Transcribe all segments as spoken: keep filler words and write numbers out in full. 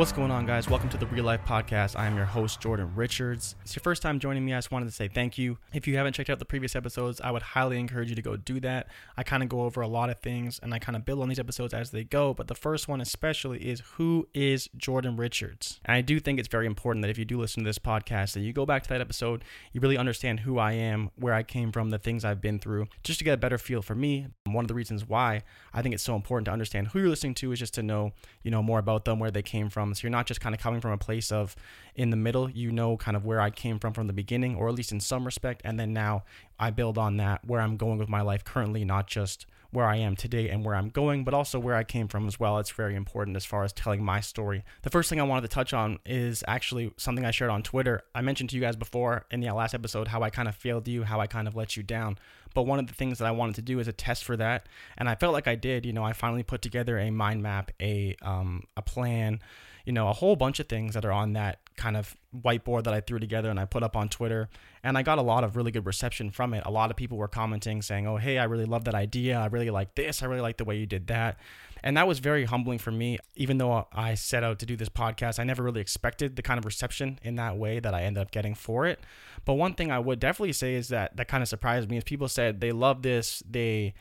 What's going on, guys? Welcome to the Real Life Podcast. I am your host, Jordan Richards. If it's your first time joining me, I just wanted to say thank you. If you haven't checked out the previous episodes, I would highly encourage you to go do that. I kind of go over a lot of things, and I kind of build on these episodes as they go, but the first one especially is, who is Jordan Richards? And I do think it's very important that if you do listen to this podcast, that you go back to that episode, you really understand who I am, where I came from, the things I've been through, just to get a better feel for me. One of the reasons why I think it's so important to understand who you're listening to is just to know, you know, more about them, where they came from. So you're not just kind of coming from a place of in the middle, you know, kind of where I came from from the beginning, or at least in some respect. And then now I build on that, where I'm going with my life currently, not just where I am today and where I'm going, but also where I came from as well. It's very important as far as telling my story. The first thing I wanted to touch on is actually something I shared on Twitter. I mentioned to you guys before in the last episode how I kind of failed you, how I kind of let you down. But one of the things that I wanted to do is a test for that. And I felt like I did. You know, I finally put together a mind map, a um, a plan, you know, a whole bunch of things that are on that kind of whiteboard that I threw together and I put up on Twitter. And I got a lot of really good reception from it. A lot of people were commenting saying, oh, hey, I really love that idea. I really like this. I really like the way you did that. And that was very humbling for me. Even though I set out to do this podcast, I never really expected the kind of reception in that way that I ended up getting for it. But one thing I would definitely say is that that kind of surprised me is people said they love this. They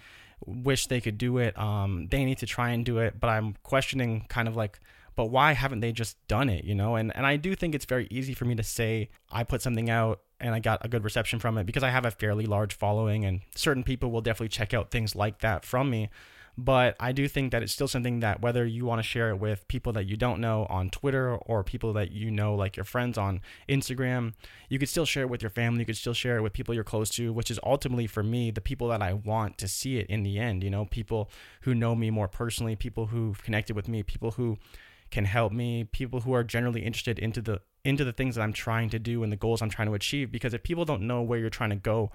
wish they could do it. Um, they need to try and do it. But I'm questioning kind of like, but why haven't they just done it, you know? And and I do think it's very easy for me to say I put something out and I got a good reception from it because I have a fairly large following and certain people will definitely check out things like that from me. But I do think that it's still something that whether you want to share it with people that you don't know on Twitter or people that you know, like your friends on Instagram, you could still share it with your family. You could still share it with people you're close to, which is ultimately for me, the people that I want to see it in the end, you know, people who know me more personally, people who've connected with me, people who can help me, people who are generally interested into the into the things that I'm trying to do and the goals I'm trying to achieve. Because if people don't know where you're trying to go,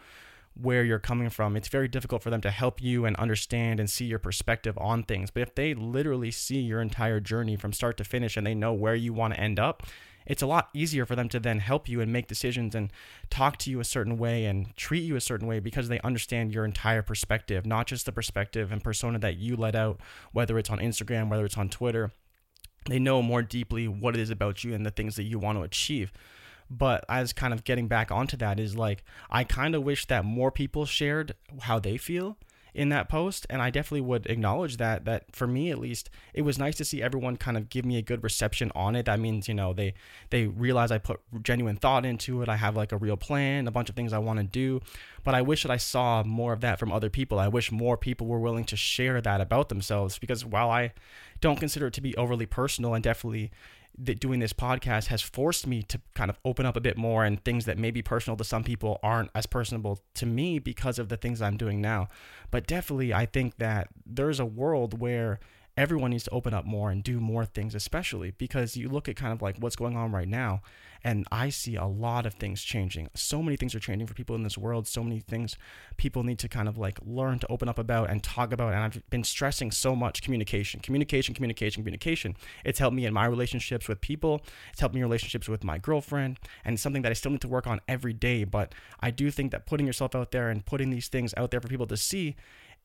where you're coming from, it's very difficult for them to help you and understand and see your perspective on things. But if they literally see your entire journey from start to finish and they know where you want to end up, it's a lot easier for them to then help you and make decisions and talk to you a certain way and treat you a certain way because they understand your entire perspective, not just the perspective and persona that you let out, whether it's on Instagram, whether it's on Twitter. They know more deeply what it is about you and the things that you want to achieve. But as kind of getting back onto that is like, I kind of wish that more people shared how they feel in that post. And I definitely would acknowledge that, that for me, at least, it was nice to see everyone kind of give me a good reception on it. That means, you know, they, they realize I put genuine thought into it. I have like a real plan, a bunch of things I want to do, but I wish that I saw more of that from other people. I wish more people were willing to share that about themselves, because while I don't consider it to be overly personal, and definitely that doing this podcast has forced me to kind of open up a bit more, and things that may be personal to some people aren't as personable to me because of the things I'm doing now. But definitely, I think that there's a world where everyone needs to open up more and do more things, especially because you look at kind of like what's going on right now, and I see a lot of things changing. So many things are changing for people in this world. So many things people need to kind of like learn to open up about and talk about. And I've been stressing so much communication, communication, communication, communication. It's helped me in my relationships with people. It's helped me in relationships with my girlfriend, and something that I still need to work on every day. But I do think that putting yourself out there and putting these things out there for people to see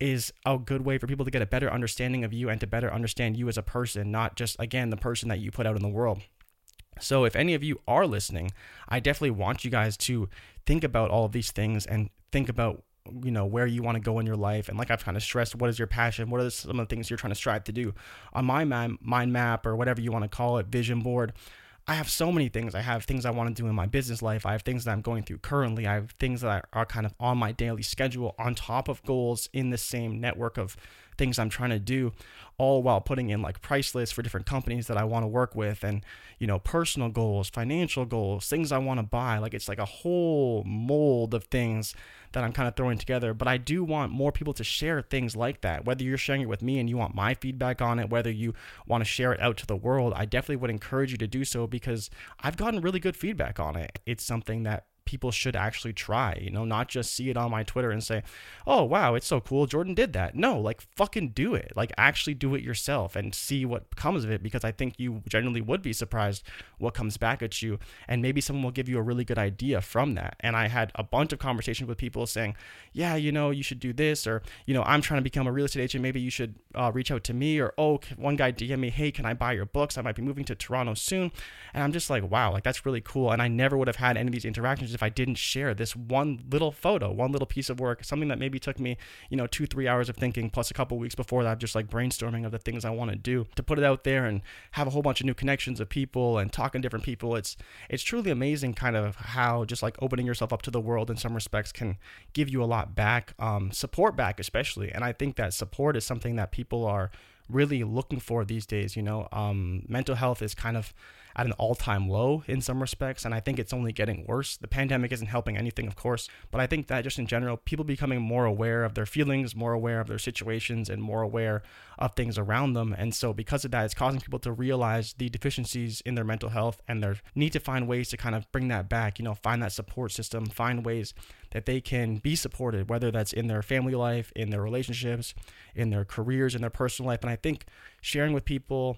is a good way for people to get a better understanding of you and to better understand you as a person, not just, again, the person that you put out in the world. So if any of you are listening, I definitely want you guys to think about all of these things and think about, you know, where you want to go in your life. And like I've kind of stressed, what is your passion? What are some of the things you're trying to strive to do? On my mind map, or whatever you want to call it, vision board, I have so many things. I have things I want to do in my business life. I have things that I'm going through currently. I have things that are kind of on my daily schedule on top of goals in the same network of things I'm trying to do, all while putting in like price lists for different companies that I want to work with, and, you know, personal goals, financial goals, things I want to buy. Like, it's like a whole mold of things that I'm kind of throwing together. But I do want more people to share things like that, whether you're sharing it with me and you want my feedback on it, whether you want to share it out to the world. I definitely would encourage you to do so, because I've gotten really good feedback on it. It's something that people should actually try, you know, not just see it on my Twitter and say, oh, wow, it's so cool, Jordan did that. No, like fucking do it, like actually do it yourself and see what comes of it, because I think you generally would be surprised what comes back at you. And maybe someone will give you a really good idea from that. And I had a bunch of conversations with people saying, yeah, you know, you should do this, or, you know, I'm trying to become a real estate agent, maybe you should uh, reach out to me, or, oh, one guy D M me, hey, can I buy your books? I might be moving to Toronto soon. And I'm just like, wow, like that's really cool. And I never would have had any of these interactions if I didn't share this one little photo, one little piece of work, something that maybe took me, you know, two, three hours of thinking, plus a couple weeks before that, just like brainstorming of the things I want to do, to put it out there and have a whole bunch of new connections of people and talking to different people. It's, it's truly amazing kind of how just like opening yourself up to the world in some respects can give you a lot back, um, support back, especially. And I think that support is something that people are really looking for these days. You know, um, mental health is kind of at an all-time low in some respects, and I think it's only getting worse. The pandemic isn't helping anything, of course, but I think that just in general, people becoming more aware of their feelings, more aware of their situations, and more aware of things around them. And so because of that, it's causing people to realize the deficiencies in their mental health and their need to find ways to kind of bring that back, you know, find that support system, find ways that they can be supported, whether that's in their family life, in their relationships, in their careers, in their personal life. And I think sharing with people,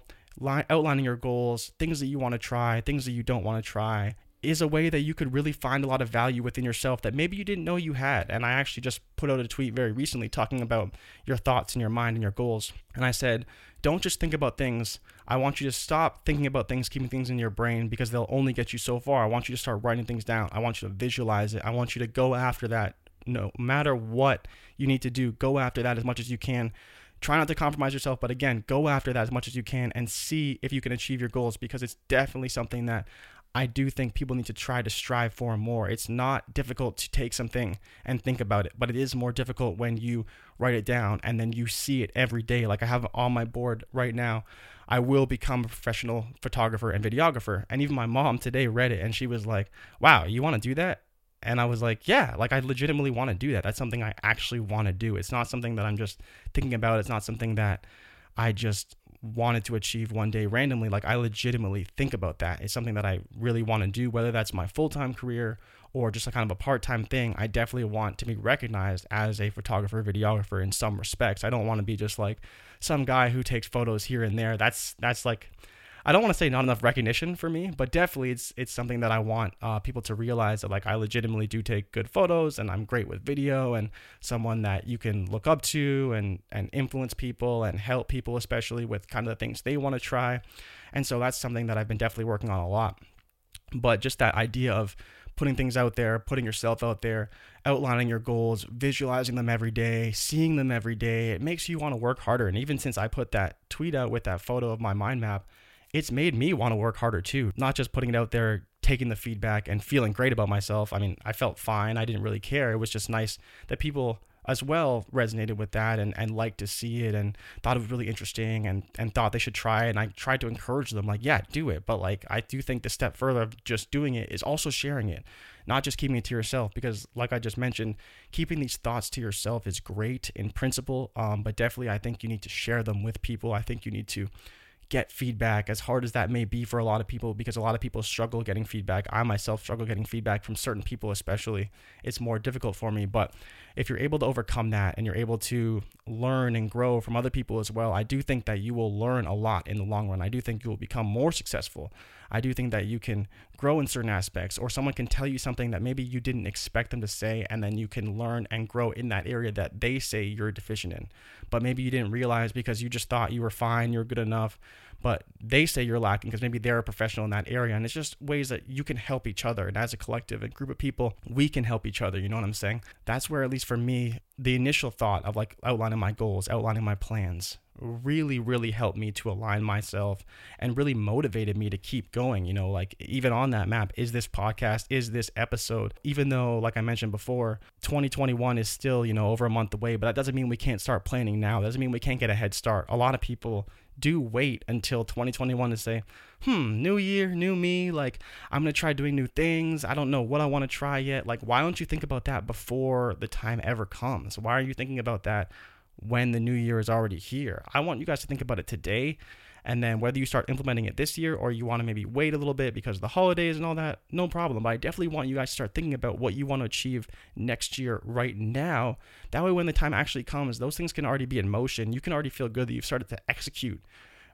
outlining your goals, things that you want to try, things that you don't want to try, is a way that you could really find a lot of value within yourself that maybe you didn't know you had. And I actually just put out a tweet very recently talking about your thoughts and your mind and your goals. And I said, don't just think about things. I want you to stop thinking about things, keeping things in your brain, because they'll only get you so far. I want you to start writing things down. I want you to visualize it. I want you to go after that. No matter what you need to do, go after that as much as you can. Try not to compromise yourself, but again, go after that as much as you can and see if you can achieve your goals, because it's definitely something that I do think people need to try to strive for more. It's not difficult to take something and think about it, but it is more difficult when you write it down and then you see it every day. Like I have on my board right now, I will become a professional photographer and videographer. And even my mom today read it and she was like, wow, you want to do that? And I was like, yeah, like I legitimately want to do that. That's something I actually want to do. It's not something that I'm just thinking about. It's not something that I just wanted to achieve one day randomly. Like I legitimately think about that. It's something that I really want to do, whether that's my full-time career or just a kind of a part-time thing. I definitely want to be recognized as a photographer, videographer in some respects. I don't want to be just like some guy who takes photos here and there. That's, that's like, I don't want to say not enough recognition for me, but definitely it's it's something that I want uh, people to realize that like I legitimately do take good photos and I'm great with video and someone that you can look up to and, and influence people and help people, especially with kind of the things they want to try. And so that's something that I've been definitely working on a lot. But just that idea of putting things out there, putting yourself out there, outlining your goals, visualizing them every day, seeing them every day, it makes you want to work harder. And even since I put that tweet out with that photo of my mind map, it's made me want to work harder too, not just putting it out there, taking the feedback and feeling great about myself. I mean, I felt fine. I didn't really care. It was just nice that people as well resonated with that and, and liked to see it and thought it was really interesting and, and thought they should try it. And I tried to encourage them, like, yeah, do it. But like, I do think the step further of just doing it is also sharing it, not just keeping it to yourself, because like I just mentioned, keeping these thoughts to yourself is great in principle. Um, but definitely, I think you need to share them with people. I think you need to get feedback, as hard as that may be for a lot of people, because a lot of people struggle getting feedback. I myself struggle getting feedback from certain people, especially. It's more difficult for me. But if you're able to overcome that and you're able to learn and grow from other people as well, I do think that you will learn a lot in the long run. I do think you will become more successful. I do think that you can grow in certain aspects, or someone can tell you something that maybe you didn't expect them to say, and then you can learn and grow in that area that they say you're deficient in. But maybe you didn't realize because you just thought you were fine, you're good enough, but they say you're lacking because maybe they're a professional in that area. And it's just ways that you can help each other. And as a collective, a group of people, we can help each other. You know what I'm saying? That's where, at least for me, the initial thought of like outlining my goals, outlining my plans really, really helped me to align myself and really motivated me to keep going. You know, like even on that map, is this podcast, is this episode, even though, like I mentioned before, twenty twenty-one is still, you know, over a month away, but that doesn't mean we can't start planning now. That doesn't mean we can't get a head start. A lot of people do wait until twenty twenty-one to say, hmm, new year, new me, like I'm going to try doing new things. I don't know what I want to try yet. Like, why don't you think about that before the time ever comes? Why are you thinking about that when the new year is already here? I want you guys to think about it today And then whether you start implementing it this year or you want to maybe wait a little bit because of the holidays and all that, no problem. But I definitely want you guys to start thinking about what you want to achieve next year right now. That way, when the time actually comes, those things can already be in motion. You can already feel good that you've started to execute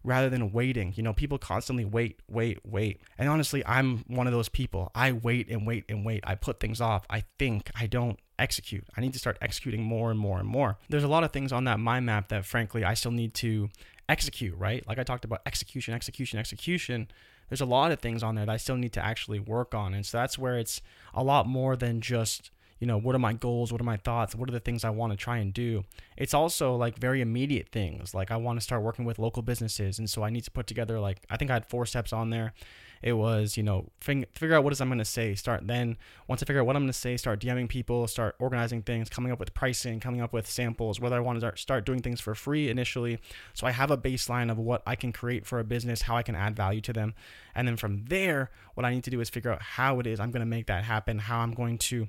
rather than waiting. You know, people constantly wait, wait, wait. And honestly, I'm one of those people. I wait and wait and wait. I put things off. I think I don't execute. I need to start executing more and more and more. There's a lot of things on that mind map that frankly, I still need to execute, right? Like I talked about execution, execution, execution. There's a lot of things on there that I still need to actually work on. And so that's where it's a lot more than just, you know, what are my goals? What are my thoughts? What are the things I want to try and do? It's also like very immediate things. Like I want to start working with local businesses. And so I need to put together, like, I think I had four steps on there. It was, you know, fig- figure out what is I'm going to say, start then. Once I figure out what I'm going to say, start DMing people, start organizing things, coming up with pricing, coming up with samples, whether I want to start doing things for free initially. So I have a baseline of what I can create for a business, how I can add value to them. And then from there, what I need to do is figure out how it is I'm going to make that happen, how I'm going to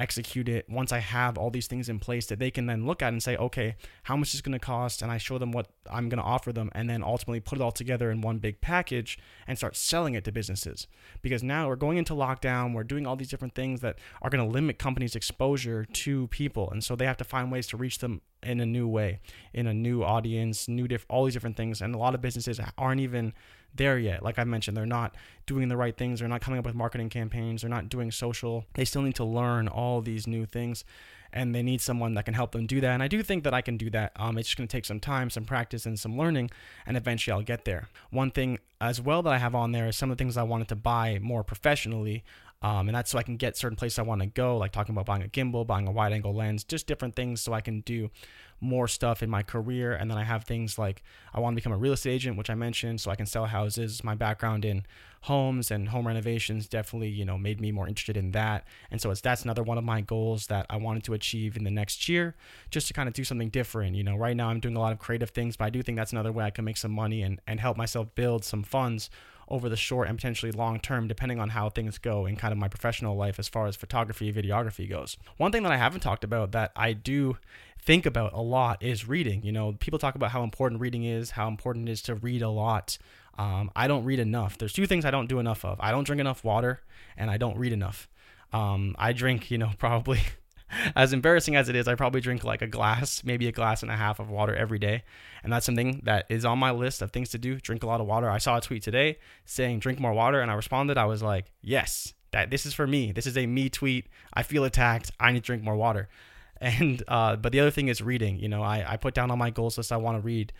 execute it once I have all these things in place that they can then look at and say, okay, how much is going to cost? And I show them what I'm going to offer them and then ultimately put it all together in one big package and start selling it to businesses. Because now we're going into lockdown, we're doing all these different things that are going to limit companies' exposure to people. And so they have to find ways to reach them in a new way, in a new audience, new diff- all these different things. And a lot of businesses aren't even there yet. Like I mentioned, they're not doing the right things. They're not coming up with marketing campaigns. They're not doing social. They still need to learn all these new things, and they need someone that can help them do that. And I do think that I can do that. Um, it's just going to take some time, some practice, and some learning, and eventually I'll get there. One thing as well that I have on there is some of the things I wanted to buy more professionally. Um, and that's so I can get certain places I want to go, like talking about buying a gimbal, buying a wide angle lens, just different things so I can do more stuff in my career. And then I have things like I want to become a real estate agent, which I mentioned, so I can sell houses. My background in homes and home renovations definitely, you know, made me more interested in that. And so it's, that's another one of my goals that I wanted to achieve in the next year, just to kind of do something different. You know, right now I'm doing a lot of creative things, but I do think that's another way I can make some money and, and help myself build some funds over the short and potentially long term, depending on how things go in kind of my professional life as far as photography, videography goes. One thing that I haven't talked about that I do think about a lot is reading. You know, people talk about how important reading is, how important it is to read a lot. Um, I don't read enough. There's two things I don't do enough of. I don't drink enough water and I don't read enough. Um, I drink, you know, probably as embarrassing as it is, I probably drink like a glass, maybe a glass and a half of water every day. And that's something that is on my list of things to do. Drink a lot of water. I saw a tweet today saying drink more water. And I responded, I was like, yes, that this is for me. This is a me tweet. I feel attacked. I need to drink more water. And, uh, but the other thing is reading. You know, I, I put down on my goals list, I want to read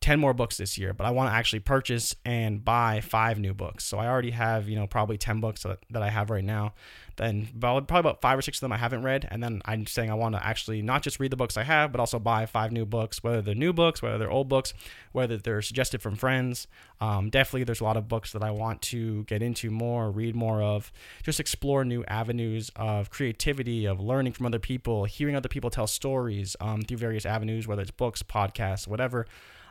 ten more books this year, but I want to actually purchase and buy five new books. So I already have, you know, probably ten books that, that I have right now. Then probably about five or six of them I haven't read. And then I'm saying I want to actually not just read the books I have, but also buy five new books, whether they're new books, whether they're old books, whether they're suggested from friends. Um, definitely there's a lot of books that I want to get into more, read more of, just explore new avenues of creativity, of learning from other people, hearing other people tell stories um, through various avenues, whether it's books, podcasts, whatever.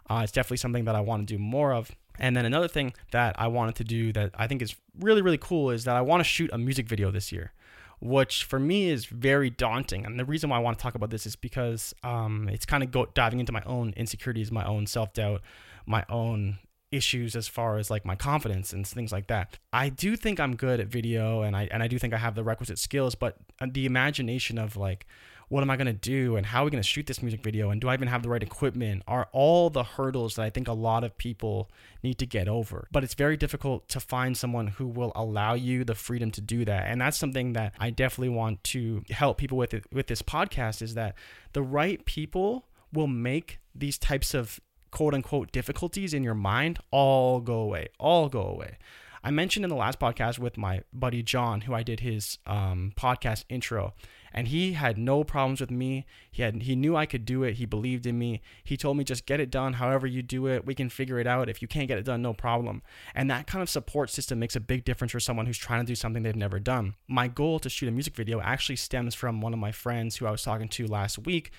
Uh, it's definitely something that I want to do more of. And then another thing that I wanted to do that I think is really, really cool is that I want to shoot a music video this year, which for me is very daunting. And the reason why I want to talk about this is because um, it's kind of go- diving into my own insecurities, my own self-doubt, my own issues as far as like my confidence and things like that. I do think I'm good at video and I and I do think I have the requisite skills, but the imagination of like, what am I going to do and how are we going to shoot this music video and do I even have the right equipment are all the hurdles that I think a lot of people need to get over. But it's very difficult to find someone who will allow you the freedom to do that. And that's something that I definitely want to help people with it, with this podcast is that the right people will make these types of quote unquote difficulties in your mind all go away, all go away. I mentioned in the last podcast with my buddy John, who I did his um, podcast intro. And he had no problems with me. He had, he knew I could do it. He believed in me. He told me, just get it done. However you do it, we can figure it out. If you can't get it done, no problem. And that kind of support system makes a big difference for someone who's trying to do something they've never done. My goal to shoot a music video actually stems from one of my friends who I was talking to last week.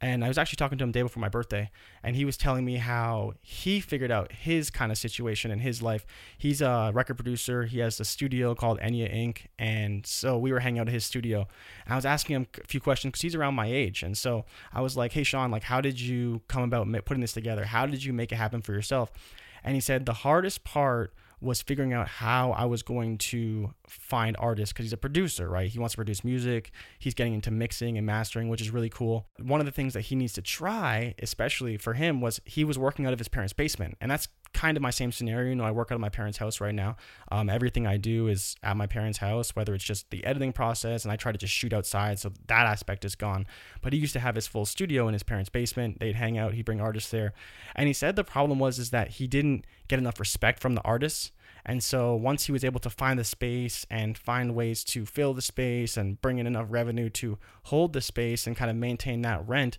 And I was actually talking to him the day before my birthday, and he was telling me how he figured out his kind of situation in his life. He's a record producer. He has a studio called Enya Incorporated. And so we were hanging out at his studio. And I was asking him a few questions because he's around my age. And so I was like, hey, Sean, like, how did you come about putting this together? How did you make it happen for yourself? And he said the hardest part was figuring out how I was going to find artists, because he's a producer, right? He wants to produce music. He's getting into mixing and mastering, which is really cool. One of the things that he needs to try, especially for him, was he was working out of his parents' basement. And that's kind of my same scenario. You know, I work out of my parents' house right now. Um, everything I do is at my parents' house, whether it's just the editing process, and I try to just shoot outside, so that aspect is gone. But he used to have his full studio in his parents' basement. They'd hang out, he'd bring artists there. And he said the problem was is that he didn't get enough respect from the artists. And so once he was able to find the space and find ways to fill the space and bring in enough revenue to hold the space and kind of maintain that rent,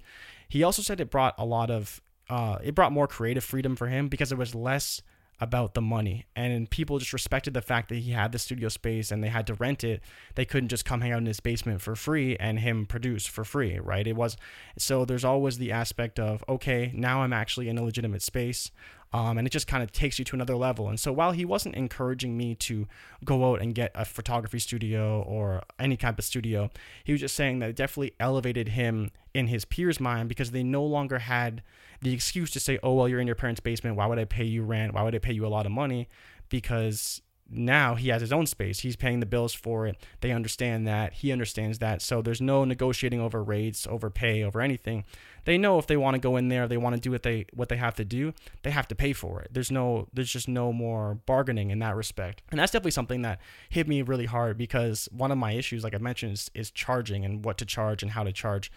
he also said it brought a lot of Uh, it brought more creative freedom for him, because it was less about the money, and people just respected the fact that he had the studio space and they had to rent it. They couldn't just come hang out in his basement for free and him produce for free, right? It was, so there's always the aspect of, okay, now I'm actually in a legitimate space. Um, and it just kind of takes you to another level. And so while he wasn't encouraging me to go out and get a photography studio or any kind of studio, he was just saying that it definitely elevated him in his peers' mind, because they no longer had the excuse to say, oh, well, you're in your parents' basement. Why would I pay you rent? Why would I pay you a lot of money? Because now he has his own space. He's paying the bills for it. They understand that. He understands that. So there's no negotiating over rates, over pay, over anything. They know if they want to go in there, they want to do what they what they have to do, they have to pay for it. There's no there's just no more bargaining in that respect. And that's definitely something that hit me really hard, because one of my issues, like I mentioned, is, is charging and what to charge and how to charge.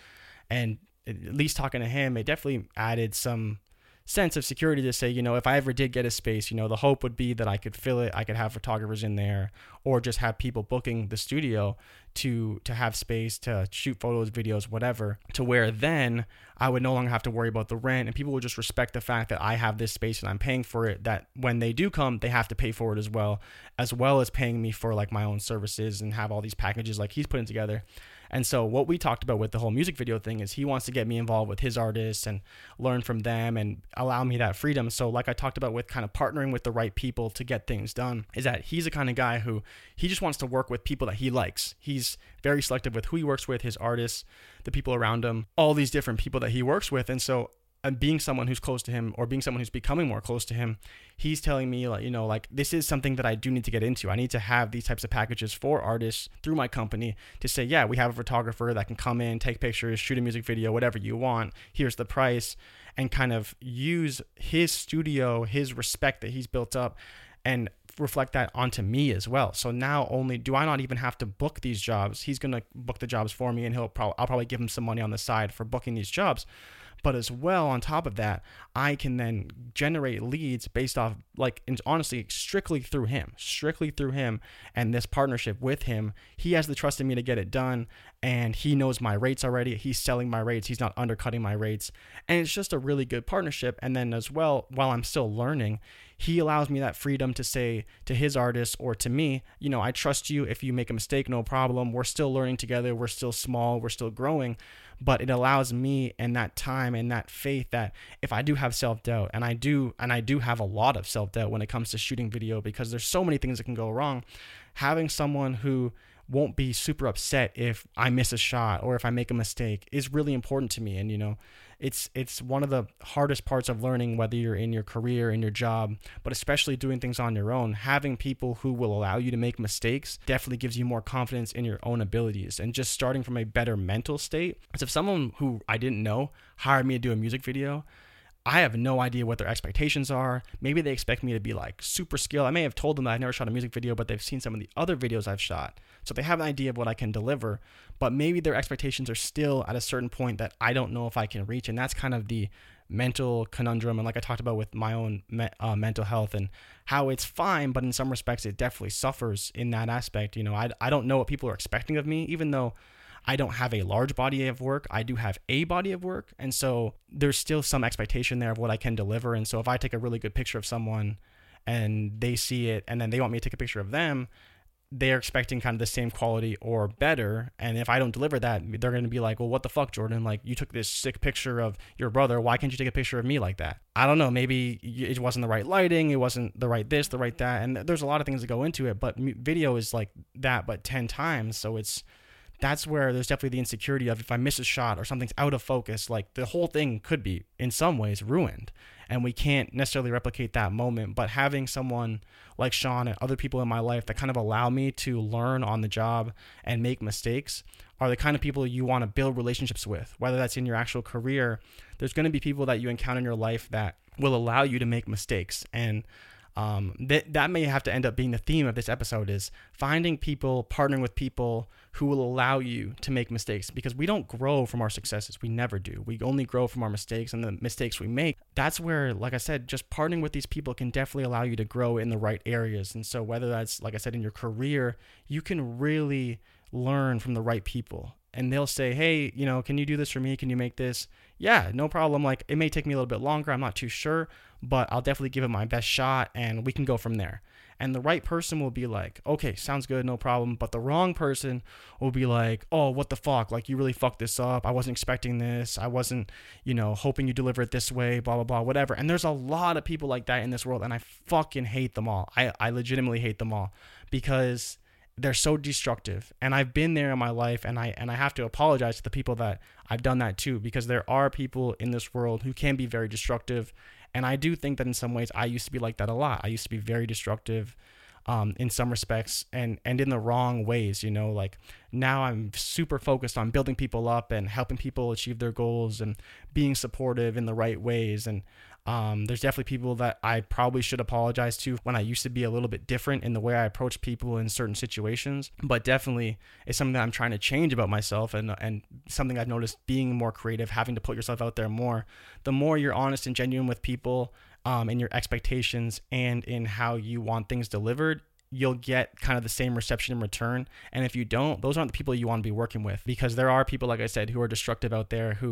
And at least talking to him, it definitely added some sense of security to say, you know, if I ever did get a space, you know, the hope would be that I could fill it, I could have photographers in there, or just have people booking the studio to to have space to shoot photos, videos, whatever, to where then I would no longer have to worry about the rent, and people would just respect the fact that I have this space and I'm paying for it, that when they do come, they have to pay for it as well, as well as paying me for like my own services and have all these packages like he's putting together. And so what we talked about with the whole music video thing is he wants to get me involved with his artists and learn from them and allow me that freedom. So like I talked about with kind of partnering with the right people to get things done, is that he's the kind of guy who he just wants to work with people that he likes. He's very selective with who he works with, his artists, the people around him, all these different people that he works with. And so and being someone who's close to him, or being someone who's becoming more close to him, he's telling me, like, you know, like, this is something that I do need to get into. I need to have these types of packages for artists through my company to say, yeah, we have a photographer that can come in, take pictures, shoot a music video, whatever you want. Here's the price, and kind of use his studio, his respect that he's built up, and reflect that onto me as well. So now only do I not even have to book these jobs. He's going to book the jobs for me, and he'll probably I'll probably give him some money on the side for booking these jobs. But as well, on top of that, I can then generate leads based off, like, honestly, strictly through him, strictly through him and this partnership with him. He has the trust in me to get it done, and he knows my rates already. He's selling my rates. He's not undercutting my rates. And it's just a really good partnership. And then as well, while I'm still learning, he allows me that freedom to say to his artists or to me, you know, I trust you. If you make a mistake, no problem. We're still learning together. We're still small. We're still growing. But it allows me and that time and that faith that if I do have self-doubt, and I do, and I do have a lot of self-doubt when it comes to shooting video, because there's so many things that can go wrong, having someone who won't be super upset if I miss a shot or if I make a mistake is really important to me. And, you know, it's it's one of the hardest parts of learning, whether you're in your career, in your job, but especially doing things on your own. Having people who will allow you to make mistakes definitely gives you more confidence in your own abilities, and just starting from a better mental state. So if someone who I didn't know hired me to do a music video, I have no idea what their expectations are. Maybe they expect me to be like super skilled. I may have told them that I've never shot a music video, but they've seen some of the other videos I've shot, so they have an idea of what I can deliver. But maybe their expectations are still at a certain point that I don't know if I can reach. And that's kind of the mental conundrum. And like I talked about with my own me- uh, mental health and how it's fine, but in some respects it definitely suffers in that aspect. You know, I, I don't know what people are expecting of me, even though I don't have a large body of work. I do have a body of work. And so there's still some expectation there of what I can deliver. And so if I take a really good picture of someone and they see it, and then they want me to take a picture of them, they're expecting kind of the same quality or better. And if I don't deliver that, they're going to be like, well, what the fuck, Jordan? Like, you took this sick picture of your brother. Why can't you take a picture of me like that? I don't know. Maybe it wasn't the right lighting. It wasn't the right this, the right that. And there's a lot of things that go into it, but video is like that, but ten times. So it's that's where there's definitely the insecurity of, if I miss a shot or something's out of focus, like the whole thing could be in some ways ruined, and we can't necessarily replicate that moment. But having someone like Sean and other people in my life that kind of allow me to learn on the job and make mistakes are the kind of people you want to build relationships with, whether that's in your actual career. There's going to be people that you encounter in your life that will allow you to make mistakes. And um, that that may have to end up being the theme of this episode, is finding people, partnering with people who will allow you to make mistakes, because we don't grow from our successes. We never do. We only grow from our mistakes and the mistakes we make. That's where, like I said, just partnering with these people can definitely allow you to grow in the right areas. And so whether that's, like I said, in your career, you can really learn from the right people. And they'll say, hey, you know, can you do this for me? Can you make this? Yeah, no problem. Like, it may take me a little bit longer. I'm not too sure, but I'll definitely give it my best shot, and we can go from there. And the right person will be like, okay, sounds good, no problem. But the wrong person will be like, oh, what the fuck? Like, you really fucked this up. I wasn't expecting this. I wasn't, you know, hoping you deliver it this way, blah, blah, blah, whatever. And there's a lot of people like that in this world, and I fucking hate them all. I, I legitimately hate them all, because they're so destructive. And I've been there in my life, and I and I have to apologize to the people that I've done that to, because there are people in this world who can be very destructive. And I do think that in some ways I used to be like that a lot. I used to be very destructive um, in some respects, and, and in the wrong ways, you know, like now I'm super focused on building people up and helping people achieve their goals and being supportive in the right ways. And um, there's definitely people that I probably should apologize to when I used to be a little bit different in the way I approach people in certain situations. But definitely it's something that I'm trying to change about myself, and, and something I've noticed being more creative, having to put yourself out there more. The more you're honest and genuine with people, Um, in your expectations and in how you want things delivered, you'll get kind of the same reception in return. And if you don't, those aren't the people you want to be working with, because there are people, like I said, who are destructive out there, who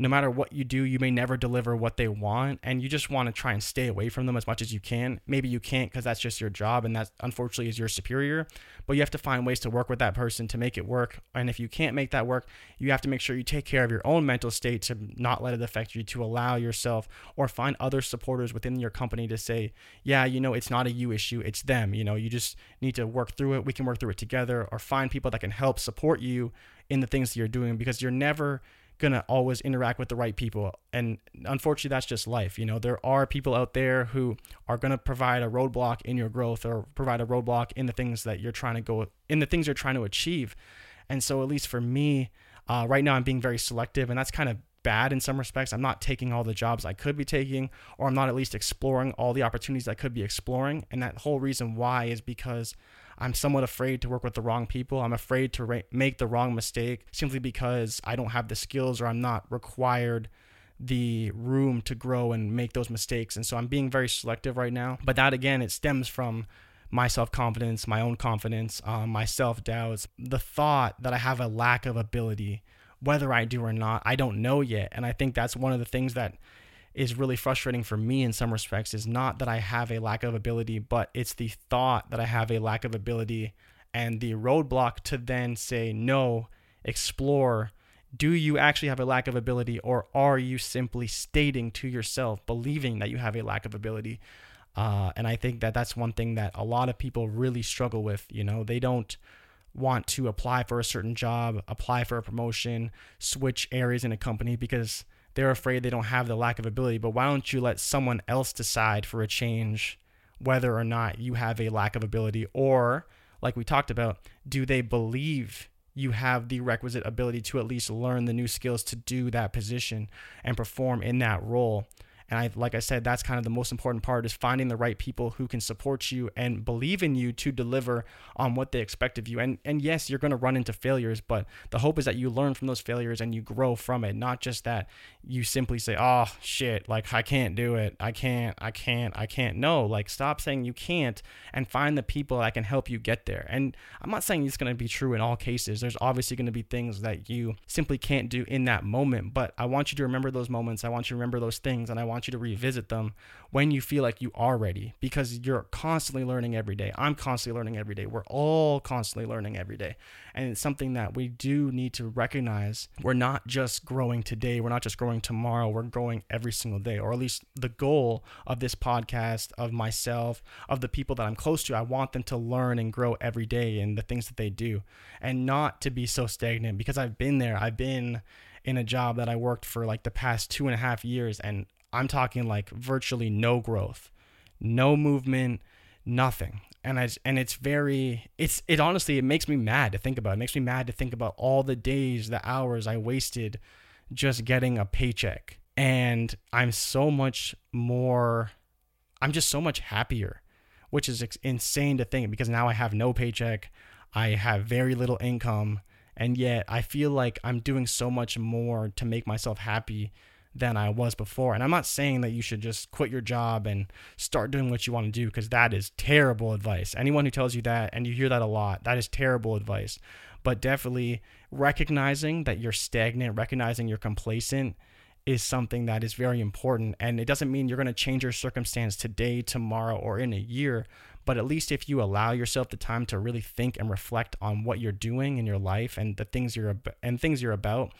no matter what you do, you may never deliver what they want, and you just want to try and stay away from them as much as you can. Maybe you can't, because that's just your job, and that unfortunately is your superior, but you have to find ways to work with that person to make it work. And if you can't make that work, you have to make sure you take care of your own mental state to not let it affect you, to allow yourself, or find other supporters within your company to say, yeah, you know, it's not a you issue, it's them. You know, you just need to work through it. We can work through it together. Or find people that can help support you in the things that you're doing, because you're never gonna always interact with the right people. And unfortunately, that's just life. You know, there are people out there who are gonna provide a roadblock in your growth, or provide a roadblock in the things that you're trying to go in the things you're trying to achieve. And so at least for me, uh, right now I'm being very selective, and that's kind of bad in some respects. I'm not taking all the jobs I could be taking, or I'm not at least exploring all the opportunities I could be exploring. And that whole reason why is because I'm somewhat afraid to work with the wrong people. I'm afraid to ra- make the wrong mistake, simply because I don't have the skills, or I'm not required the room to grow and make those mistakes. And so I'm being very selective right now. But that, again, it stems from my self-confidence, my own confidence, um, my self-doubts, the thought that I have a lack of ability, whether I do or not, I don't know yet. And I think that's one of the things that is really frustrating for me in some respects, is not that I have a lack of ability, but it's the thought that I have a lack of ability, and the roadblock to then say, no, explore. Do you actually have a lack of ability, or are you simply stating to yourself, believing that you have a lack of ability? Uh, and I think that that's one thing that a lot of people really struggle with. You know, they don't want to apply for a certain job, apply for a promotion, switch areas in a company, because they're afraid they don't have the lack of ability. But why don't you let someone else decide for a change whether or not you have a lack of ability? Or, like we talked about, do they believe you have the requisite ability to at least learn the new skills to do that position and perform in that role? And I, like I said, that's kind of the most important part, is finding the right people who can support you and believe in you to deliver on what they expect of you. And and yes, you're going to run into failures, but the hope is that you learn from those failures and you grow from it. Not just that you simply say, oh, shit, like I can't do it. I can't, I can't, I can't. No, like stop saying you can't, and find the people that can help you get there. And I'm not saying it's going to be true in all cases. There's obviously going to be things that you simply can't do in that moment, but I want you to remember those moments. I want you to remember those things, and I want want you to revisit them when you feel like you are ready, because you're constantly learning every day. I'm constantly learning every day. We're all constantly learning every day. And it's something that we do need to recognize. We're not just growing today. We're not just growing tomorrow. We're growing every single day, or at least the goal of this podcast, of myself, of the people that I'm close to. I want them to learn and grow every day in the things that they do, and not to be so stagnant, because I've been there. I've been in a job that I worked for like the past two and a half years. And I'm talking like virtually no growth, no movement, nothing. And I, and it's very, it's, it honestly, it makes me mad to think about. It makes me mad to think about all the days, the hours I wasted just getting a paycheck. And I'm so much more, I'm just so much happier, which is insane to think, because now I have no paycheck. I have very little income. And yet I feel like I'm doing so much more to make myself happy than I was before. And I'm not saying that you should just quit your job and start doing what you want to do, because that is terrible advice. Anyone who tells you that, and you hear that a lot, that is terrible advice. But definitely recognizing that you're stagnant, recognizing you're complacent, is something that is very important. And it doesn't mean you're going to change your circumstance today, tomorrow, or in a year. But at least if you allow yourself the time to really think and reflect on what you're doing in your life and the things you're ab- and things you're about,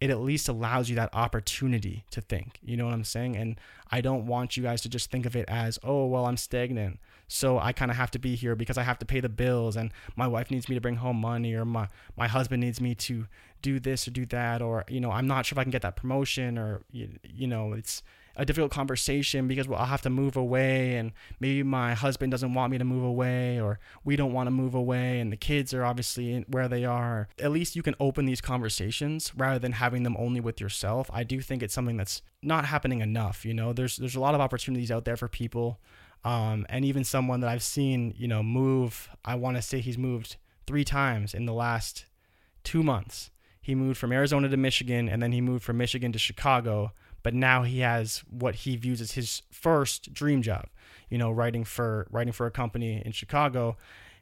it at least allows you that opportunity to think. You know what I'm saying? And I don't want you guys to just think of it as, oh, well, I'm stagnant, so I kind of have to be here because I have to pay the bills, and my wife needs me to bring home money, or my, my husband needs me to do this or do that, or, you know, I'm not sure if I can get that promotion, or, you, you know, it's a difficult conversation because well, I'll have to move away, and maybe my husband doesn't want me to move away, or we don't want to move away, and the kids are obviously where they are. At least you can open these conversations rather than having them only with yourself. I do think it's something that's not happening enough. You know, there's there's a lot of opportunities out there for people. Um, and even someone that I've seen, you know, move, I want to say he's moved three times in the last two months. He moved from Arizona to Michigan, and then he moved from Michigan to Chicago. But now he has what he views as his first dream job, you know, writing for writing for a company in Chicago,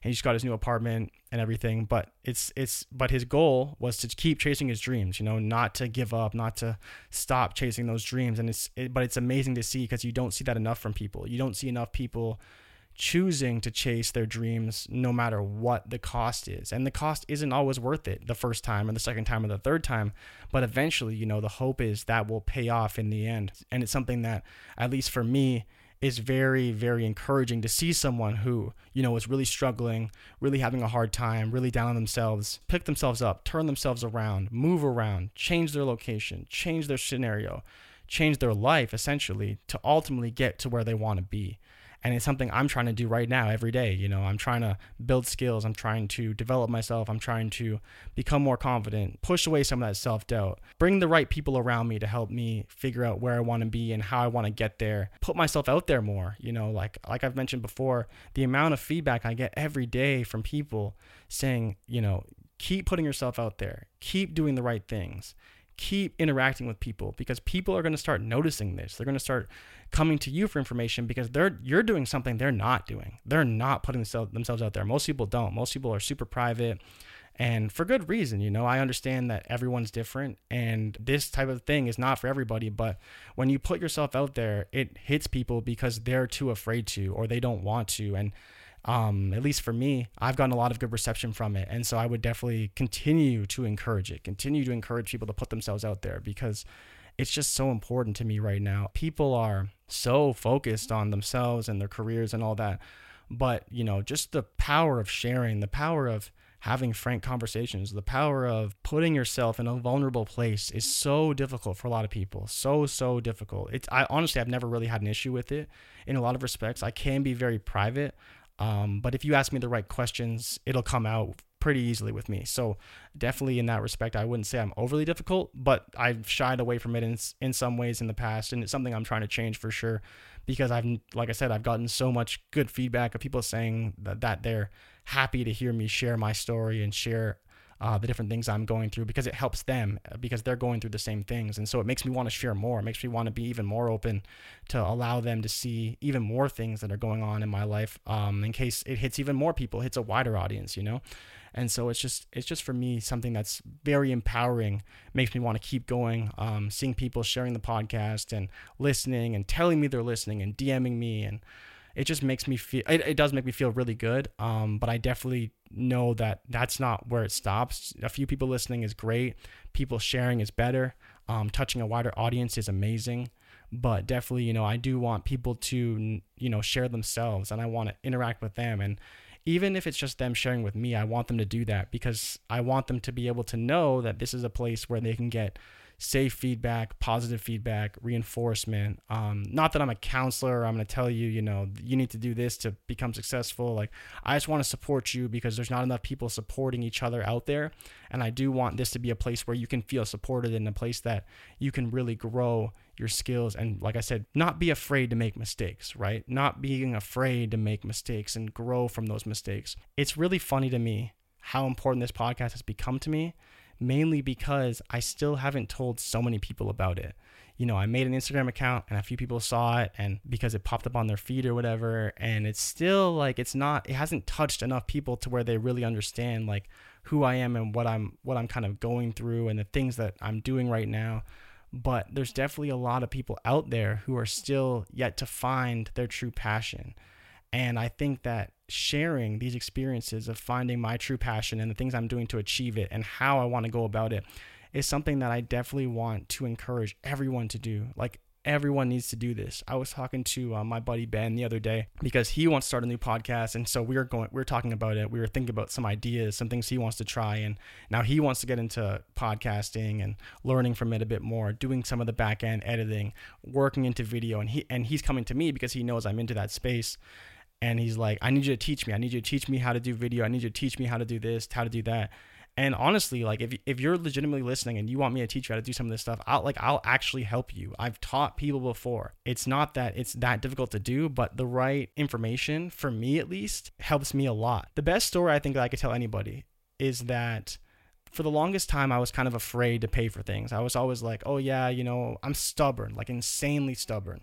and he just got his new apartment and everything. But it's it's but his goal was to keep chasing his dreams, you know, not to give up, not to stop chasing those dreams. And it's it, but it's amazing to see, because you don't see that enough from people. You don't see enough people choosing to chase their dreams no matter what the cost is. And the cost isn't always worth it the first time or the second time or the third time, but eventually, you know, the hope is that will pay off in the end. And it's something that, at least for me, is very, very encouraging to see someone who, you know, is really struggling, really having a hard time, really down on themselves, pick themselves up, turn themselves around, move around, change their location, change their scenario, change their life, essentially, to ultimately get to where they want to be. And it's something I'm trying to do right now every day. You know, I'm trying to build skills. I'm trying to develop myself. I'm trying to become more confident, push away some of that self-doubt, bring the right people around me to help me figure out where I want to be and how I want to get there, put myself out there more. You know, like, like I've mentioned before, the amount of feedback I get every day from people saying, you know, keep putting yourself out there, keep doing the right things, keep interacting with people, because people are going to start noticing this. They're going to start coming to you for information because they're you're doing something they're not doing. They're not putting themselves out there. Most people don't. Most people are super private, and for good reason. You know, I understand that everyone's different, and this type of thing is not for everybody. But when you put yourself out there, it hits people because they're too afraid to, or they don't want to. And Um, at least for me, I've gotten a lot of good reception from it. And so I would definitely continue to encourage it, continue to encourage people to put themselves out there, because it's just so important to me right now. People are so focused on themselves and their careers and all that. But, you know, just the power of sharing, the power of having frank conversations, the power of putting yourself in a vulnerable place is so difficult for a lot of people. So, so difficult. It's, I honestly, I've never really had an issue with it in a lot of respects. I can be very private. Um, but if you ask me the right questions, it'll come out pretty easily with me. So definitely in that respect, I wouldn't say I'm overly difficult, but I've shied away from it in in some ways in the past. And it's something I'm trying to change for sure, because I've, like I said, I've gotten so much good feedback of people saying that, that they're happy to hear me share my story and share Uh, the different things I'm going through, because it helps them, because they're going through the same things. And so it makes me want to share more. It makes me want to be even more open to allow them to see even more things that are going on in my life, um, in case it hits even more people, hits a wider audience, you know? And so it's just, it's just for me, something that's very empowering, makes me want to keep going. Um, seeing people sharing the podcast and listening and telling me they're listening and DMing me. And it just makes me feel, it, it does make me feel really good. Um, but I definitely know that that's not where it stops. A few people listening is great. People sharing is better. Um, touching a wider audience is amazing. But definitely, you know, I do want people to, you know, share themselves, and I want to interact with them. And even if it's just them sharing with me, I want them to do that, because I want them to be able to know that this is a place where they can get safe feedback, positive feedback, reinforcement. Um, not that I'm a counselor, or I'm going to tell you, you know, you need to do this to become successful. Like, I just want to support you, because there's not enough people supporting each other out there. And I do want this to be a place where you can feel supported, and a place that you can really grow your skills. And like I said, not be afraid to make mistakes, right? Not being afraid to make mistakes and grow from those mistakes. It's really funny to me how important this podcast has become to me, mainly because I still haven't told so many people about it. You know, I made an Instagram account and a few people saw it, and because it popped up on their feed or whatever, and it's still like, it's not, it hasn't touched enough people to where they really understand like who I am and what I'm, what I'm kind of going through and the things that I'm doing right now. But there's definitely a lot of people out there who are still yet to find their true passion. And I think that sharing these experiences of finding my true passion and the things I'm doing to achieve it and how I want to go about it is something that I definitely want to encourage everyone to do. Like, everyone needs to do this. I was talking to uh, my buddy Ben the other day, because he wants to start a new podcast. And so we were going, we were talking about it. We were thinking about some ideas, some things he wants to try. And now he wants to get into podcasting and learning from it a bit more, doing some of the back end editing, working into video. And he, and he's coming to me because he knows I'm into that space. And he's like, I need you to teach me. I need you to teach me how to do video. I need you to teach me how to do this, how to do that. And honestly, like, if if you're legitimately listening and you want me to teach you how to do some of this stuff, I'll like I'll actually help you. I've taught people before. It's not that it's that difficult to do, but the right information, for me at least, helps me a lot. The best story I think that I could tell anybody is that for the longest time, I was kind of afraid to pay for things. I was always like, oh yeah, you know, I'm stubborn, like insanely stubborn.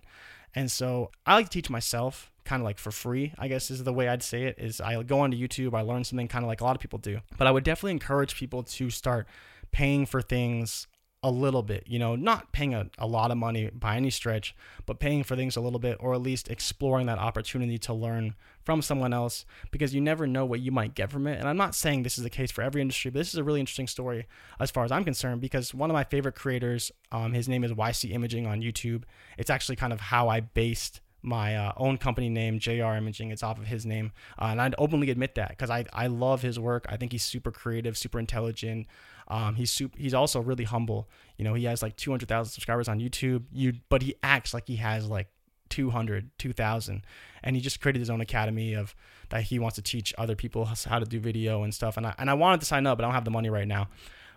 And so I like to teach myself kind of like for free, I guess is the way I'd say it, is I go onto YouTube, I learn something kind of like a lot of people do. But I would definitely encourage people to start paying for things a little bit, you know, not paying a, a lot of money by any stretch, but paying for things a little bit, or at least exploring that opportunity to learn from someone else, because you never know what you might get from it. And I'm not saying this is the case for every industry, but this is a really interesting story as far as I'm concerned, because one of my favorite creators, um, his name is Y C Imaging on YouTube. It's actually kind of how I based my uh, own company name, J R Imaging. It's off of his name. Uh, and I'd openly admit that, because I, I love his work. I think he's super creative, super intelligent. Um, he's super, he's also really humble. You know, he has like two hundred thousand subscribers on YouTube, you, but he acts like he has like two hundred, two thousand. And he just created his own academy of that he wants to teach other people how to do video and stuff. And I, and I wanted to sign up, but I don't have the money right now.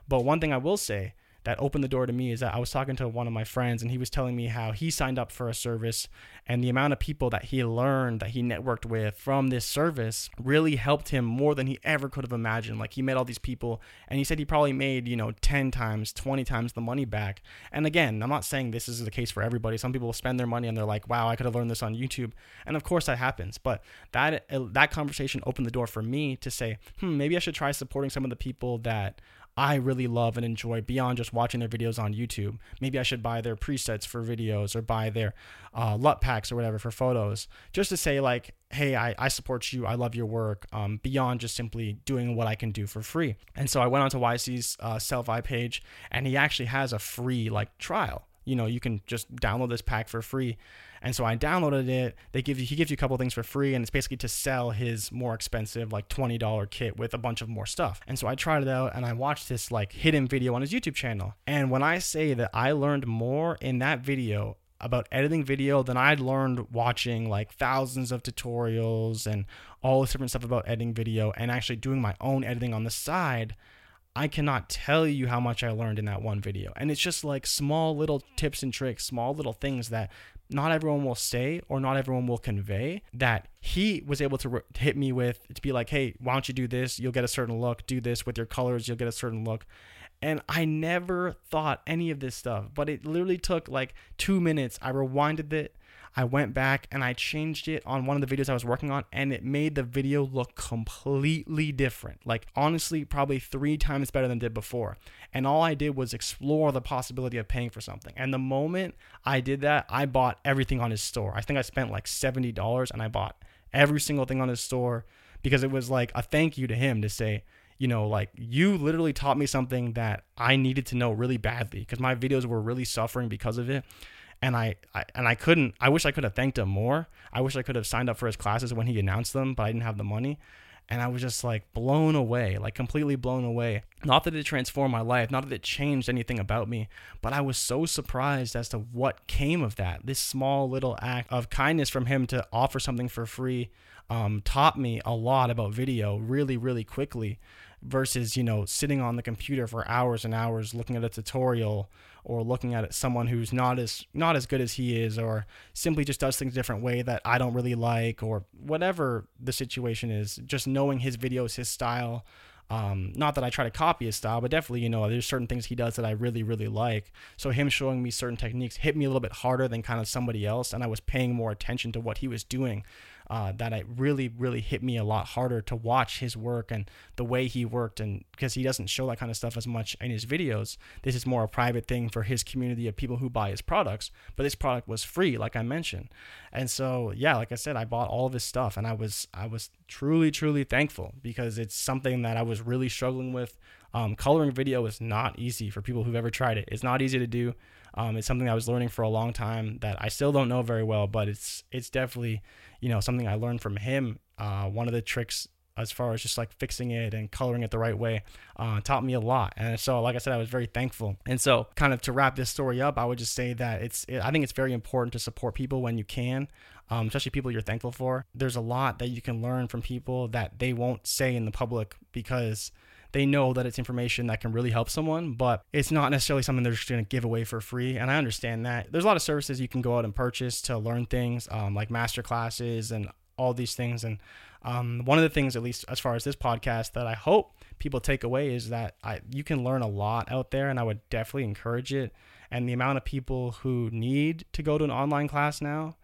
But one thing I will say that opened the door to me is that I was talking to one of my friends, and he was telling me how he signed up for a service, and the amount of people that he learned, that he networked with from this service, really helped him more than he ever could have imagined. Like, he met all these people, and he said he probably made, you know, ten times, twenty times the money back. And again, I'm not saying this is the case for everybody. Some people spend their money and they're like, wow, I could have learned this on YouTube. And of course that happens. But that, that conversation opened the door for me to say, hmm, maybe I should try supporting some of the people that I really love and enjoy beyond just watching their videos on YouTube. Maybe I should buy their presets for videos, or buy their uh, LUT packs or whatever for photos, just to say like, hey, I, I support you. I love your work, um, beyond just simply doing what I can do for free. And so I went onto Y C's uh, Sellfy page, and he actually has a free like trial. You know, you can just download this pack for free. And so I downloaded it. They give you, he gives you a couple of things for free, and it's basically to sell his more expensive, like twenty dollars kit with a bunch of more stuff. And so I tried it out, and I watched this like hidden video on his YouTube channel. And when I say that I learned more in that video about editing video than I'd learned watching like thousands of tutorials and all this different stuff about editing video, and actually doing my own editing on the side, I cannot tell you how much I learned in that one video. And it's just like small little tips and tricks, small little things that not everyone will say, or not everyone will convey, that he was able to re- hit me with, to be like, hey, why don't you do this? You'll get a certain look. Do this with your colors. You'll get a certain look. And I never thought any of this stuff, but it literally took like two minutes. I rewinded it. I went back and I changed it on one of the videos I was working on, and it made the video look completely different. Like, honestly, probably three times better than it did before. And all I did was explore the possibility of paying for something. And the moment I did that, I bought everything on his store. I think I spent like seventy dollars, and I bought every single thing on his store, because it was like a thank you to him to say, you know, like, you literally taught me something that I needed to know really badly, because my videos were really suffering because of it. And I, I and I couldn't, I wish I could have thanked him more. I wish I could have signed up for his classes when he announced them, but I didn't have the money. And I was just like blown away, like completely blown away. Not that it transformed my life, not that it changed anything about me, but I was so surprised as to what came of that. This small little act of kindness from him to offer something for free um, taught me a lot about video really, really quickly, versus, you know, sitting on the computer for hours and hours looking at a tutorial, or looking at someone who's not as not as good as he is, or simply just does things a different way that I don't really like, or whatever the situation is. Just knowing his videos, his style, um, not that I try to copy his style, but definitely, you know, there's certain things he does that I really, really like. So him showing me certain techniques hit me a little bit harder than kind of somebody else, and I was paying more attention to what he was doing. Uh, that it really, really hit me a lot harder to watch his work and the way he worked, and because he doesn't show that kind of stuff as much in his videos. This is more a private thing for his community of people who buy his products, but this product was free, like I mentioned. And so, yeah, like I said, I bought all of this stuff, and I was I was truly, truly thankful, because it's something that I was really struggling with. Um, coloring video is not easy for people who've ever tried it. It's not easy to do. Um, it's something I was learning for a long time that I still don't know very well, but it's it's definitely, you know, something I learned from him. Uh, one of the tricks as far as just like fixing it and coloring it the right way uh, taught me a lot. And so, like I said, I was very thankful. And so, kind of to wrap this story up, I would just say that it's it, I think it's very important to support people when you can. Um, especially people you're thankful for. There's a lot that you can learn from people that they won't say in the public, because they know that it's information that can really help someone, but it's not necessarily something they're just going to give away for free. And I understand that. There's a lot of services you can go out and purchase to learn things, um, like master classes and all these things. And um, one of the things, at least as far as this podcast, that I hope people take away is that I, you can learn a lot out there, and I would definitely encourage it. And the amount of people who need to go to an online class now,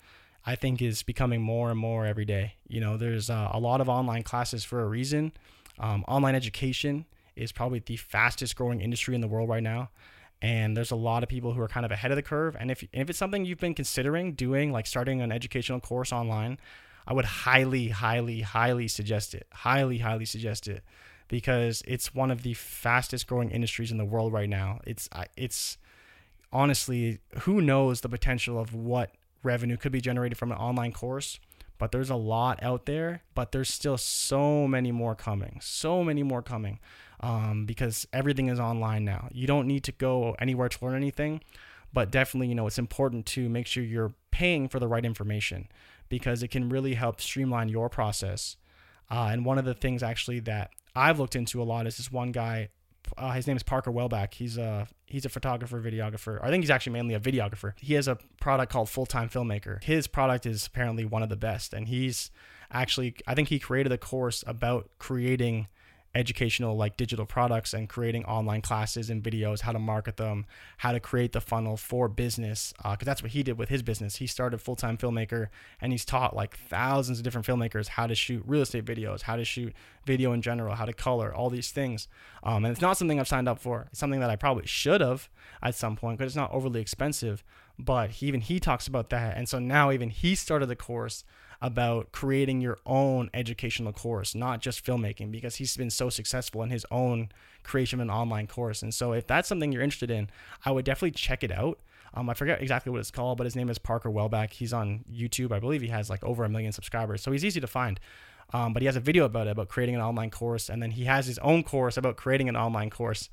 I think, is becoming more and more every day. You know, there's uh, a lot of online classes for a reason. Um, online education is probably the fastest growing industry in the world right now. And there's a lot of people who are kind of ahead of the curve. And if, if it's something you've been considering doing, like starting an educational course online, I would highly, highly, highly suggest it. Highly, highly suggest it, because it's one of the fastest growing industries in the world right now. It's, it's honestly, who knows the potential of what revenue could be generated from an online course. But there's a lot out there, but there's still so many more coming, so many more coming, um, because everything is online now. You don't need to go anywhere to learn anything, but definitely, you know, it's important to make sure you're paying for the right information, because it can really help streamline your process. Uh, and one of the things actually that I've looked into a lot is this one guy. Uh, his name is Parker Wellback. He's a he's a photographer, videographer. I think he's actually mainly a videographer. He has a product called Full Time Filmmaker. His product is apparently one of the best, and he's actually, I think he created a course about creating educational, like, digital products and creating online classes and videos, how to market them, how to create the funnel for business, because uh, that's what he did with his business. He started Full Time Filmmaker, and he's taught like thousands of different filmmakers how to shoot real estate videos, how to shoot video in general, how to color, all these things. Um, and it's not something I've signed up for. It's something that I probably should have at some point, because it's not overly expensive, but he, even he talks about that. And so now even he started the course about creating your own educational course, not just filmmaking, because he's been so successful in his own creation of an online course. And so if that's something you're interested in, I would definitely check it out. Um, I forget exactly what it's called, but his name is Parker Wellback. He's on YouTube. I believe he has like over a million subscribers, so he's easy to find. Um, but he has a video about it, about creating an online course. And then he has his own course about creating an online course.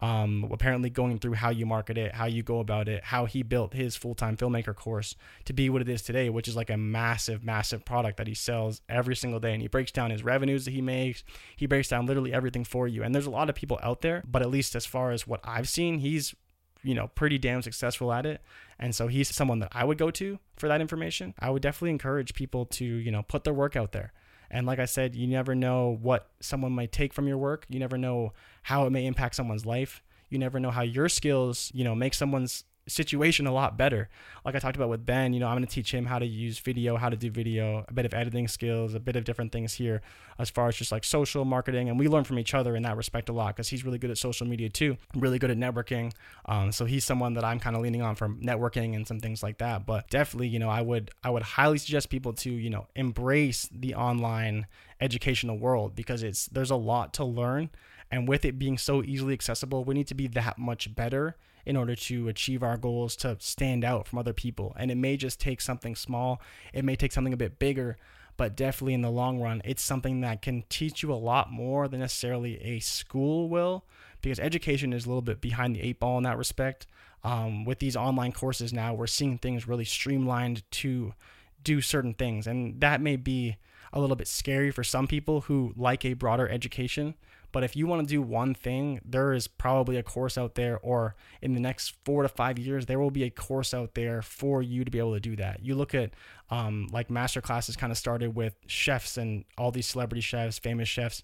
Um, apparently going through how you market it, how you go about it, how he built his Full-Time Filmmaker course to be what it is today, which is like a massive, massive product that he sells every single day. And he breaks down his revenues that he makes. He breaks down literally everything for you. And there's a lot of people out there, but at least as far as what I've seen, he's, you know, pretty damn successful at it. And so he's someone that I would go to for that information. I would definitely encourage people to, you know, put their work out there. And like I said, you never know what someone might take from your work. You never know how it may impact someone's life. You never know how your skills, you know, make someone's situation a lot better. Like I talked about with Ben, you know, I'm going to teach him how to use video, how to do video, a bit of editing skills, a bit of different things here as far as just like social marketing. And we learn from each other in that respect a lot because he's really good at social media too. I'm really good at networking. Um, so he's someone that I'm kind of leaning on for networking and some things like that. But definitely, you know, I would, I would highly suggest people to, you know, embrace the online educational world because it's, there's a lot to learn. And with it being so easily accessible, we need to be that much better in order to achieve our goals, to stand out from other people. And it may just take something small, it may take something a bit bigger, but definitely in the long run, it's something that can teach you a lot more than necessarily a school will, because education is a little bit behind the eight ball in that respect. Um, with these online courses now, we're seeing things really streamlined to do certain things. And that may be a little bit scary for some people who like a broader education. But if you want to do one thing, there is probably a course out there, or in the next four to five years, there will be a course out there for you to be able to do that. You look at um, like master classes kind of started with chefs and all these celebrity chefs, famous chefs.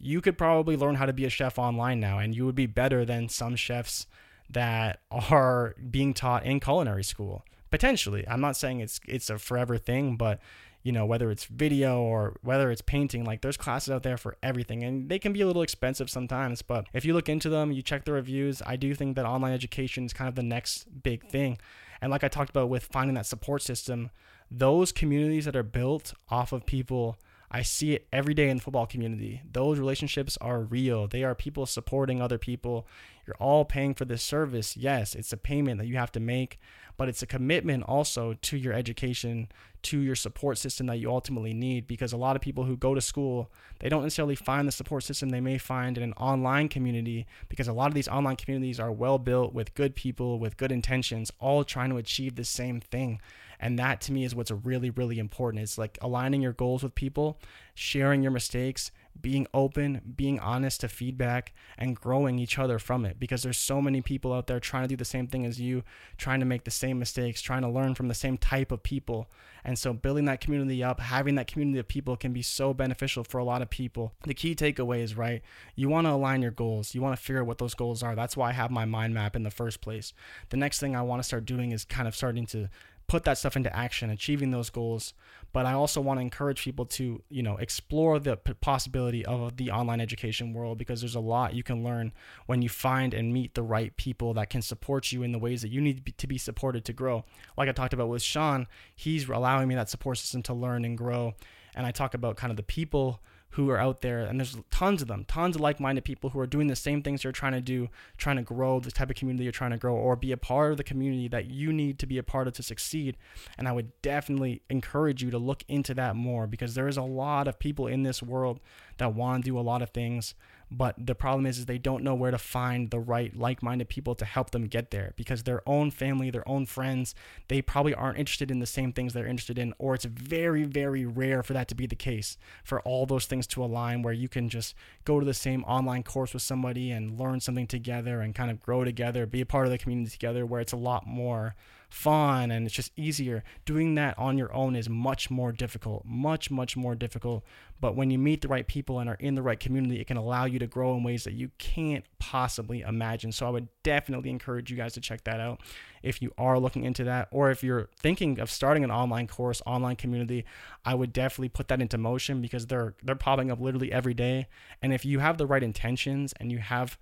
You could probably learn how to be a chef online now, and you would be better than some chefs that are being taught in culinary school. Potentially. I'm not saying it's it's a forever thing, but you know, whether it's video or whether it's painting, like there's classes out there for everything, and they can be a little expensive sometimes, but if you look into them, you check the reviews, I do think that online education is kind of the next big thing. And like I talked about with finding that support system, those communities that are built off of people, I see it every day in the football community. Those relationships are real. They are people supporting other people. You're all paying for this service. Yes, it's a payment that you have to make, but it's a commitment also to your education, to your support system that you ultimately need, because a lot of people who go to school, they don't necessarily find the support system they may find in an online community, because a lot of these online communities are well built with good people, with good intentions, all trying to achieve the same thing. And that to me is what's really, really important. It's like aligning your goals with people, sharing your mistakes, being open, being honest to feedback, and growing each other from it, because there's so many people out there trying to do the same thing as you, trying to make the same mistakes, trying to learn from the same type of people. And so building that community up, having that community of people can be so beneficial for a lot of people. The key takeaway is, right, you want to align your goals. You want to figure out what those goals are. That's why I have my mind map in the first place. The next thing I want to start doing is kind of starting to put that stuff into action, achieving those goals. But I also want to encourage people to, you know, explore the p- possibility of the online education world, because there's a lot you can learn when you find and meet the right people that can support you in the ways that you need to be supported to grow. Like I talked about with Sean, he's allowing me that support system to learn and grow. And I talk about kind of the people who are out there, and there's tons of them, tons of like-minded people who are doing the same things you're trying to do, trying to grow the type of community you're trying to grow, or be a part of the community that you need to be a part of to succeed. And I would definitely encourage you to look into that more, because there is a lot of people in this world that want to do a lot of things, but the problem is, is they don't know where to find the right like-minded people to help them get there, because their own family, their own friends, they probably aren't interested in the same things they're interested in, or it's very, very rare for that to be the case, for all those things to align where you can just go to the same online course with somebody and learn something together and kind of grow together, be a part of the community together, where it's a lot more fun and it's just easier. Doing that on your own is much more difficult, much, much more difficult. But when you meet the right people and are in the right community, it can allow you to grow in ways that you can't possibly imagine. So I would definitely encourage you guys to check that out if you are looking into that, or if you're thinking of starting an online course, online community. I would definitely put that into motion, because they're they're popping up literally every day. And if you have the right intentions and you have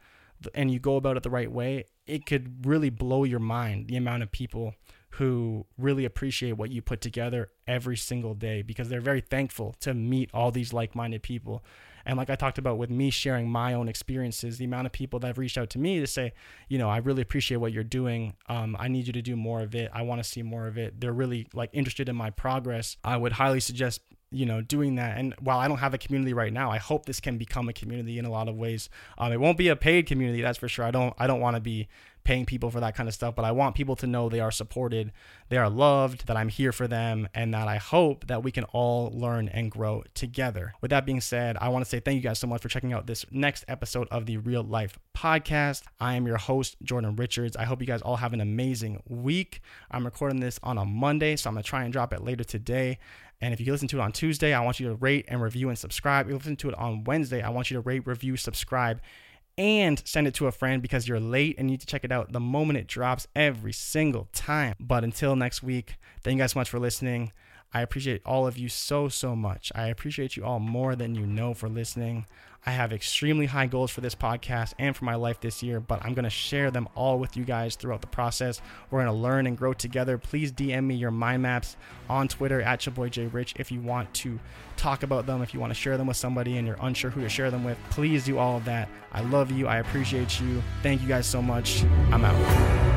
and you go about it the right way, it could really blow your mind, the amount of people who really appreciate what you put together every single day, because they're very thankful to meet all these like-minded people. And like I talked about with me sharing my own experiences, the amount of people that have reached out to me to say, you know, I really appreciate what you're doing. Um, I need you to do more of it. I want to see more of it. They're really like interested in my progress. I would highly suggest, you know, doing that. And while I don't have a community right now, I hope this can become a community in a lot of ways. Um, it won't be a paid community, that's for sure. I don't, I don't want to be paying people for that kind of stuff, but I want people to know they are supported, they are loved, that I'm here for them, and that I hope that we can all learn and grow together. With that being said, I want to say thank you guys so much for checking out this next episode of the Real Life Podcast. I am your host, Jordan Richards. I hope you guys all have an amazing week. I'm recording this on a Monday, so I'm going to try and drop it later today. And if you listen to it on Tuesday, I want you to rate and review and subscribe. If you listen to it on Wednesday, I want you to rate, review, subscribe, and send it to a friend because you're late and you need to check it out the moment it drops every single time. But until next week, thank you guys so much for listening. I appreciate all of you so, so much. I appreciate you all more than you know for listening. I have extremely high goals for this podcast and for my life this year, but I'm going to share them all with you guys throughout the process. We're going to learn and grow together. Please D M me your mind maps on Twitter at your boy J Rich if you want to talk about them, if you want to share them with somebody and you're unsure who to share them with. Please do all of that. I love you. I appreciate you. Thank you guys so much. I'm out.